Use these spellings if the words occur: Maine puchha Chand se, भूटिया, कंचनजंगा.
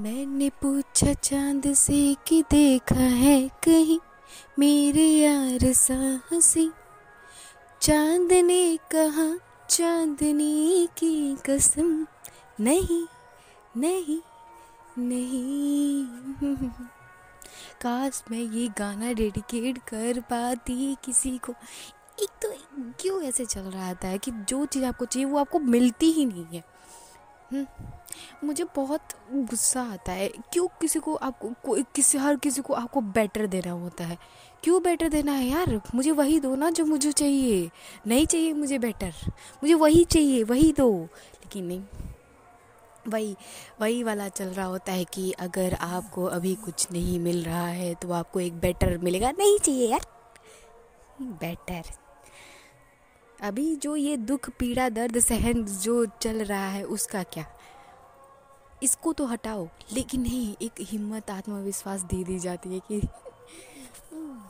मैंने पूछा चांद से कि देखा है कहीं मेरे यार सा हंसी। चांद ने कहा चांदनी की कसम नहीं नहीं नहीं। काश मैं ये गाना डेडिकेट कर पाती किसी को। एक तो क्यों ऐसे चल रहा था कि जो चीज़ आपको चाहिए वो आपको मिलती ही नहीं है। मुझे बहुत गुस्सा आता है क्यों किसी को आपको हर किसी को आपको बेटर देना होता है। क्यों बेटर देना है यार, मुझे वही दो ना जो मुझे चाहिए। नहीं चाहिए मुझे बेटर, मुझे वही चाहिए, वही दो। लेकिन नहीं, वही वाला चल रहा होता है कि अगर आपको अभी कुछ नहीं मिल रहा है तो आपको एक बेटर मिलेगा। नहीं चाहिए यार बेटर। अभी जो ये दुख पीड़ा दर्द सहन जो चल रहा है उसका क्या, इसको तो हटाओ। लेकिन नहीं, एक हिम्मत आत्मविश्वास दे दी जाती है कि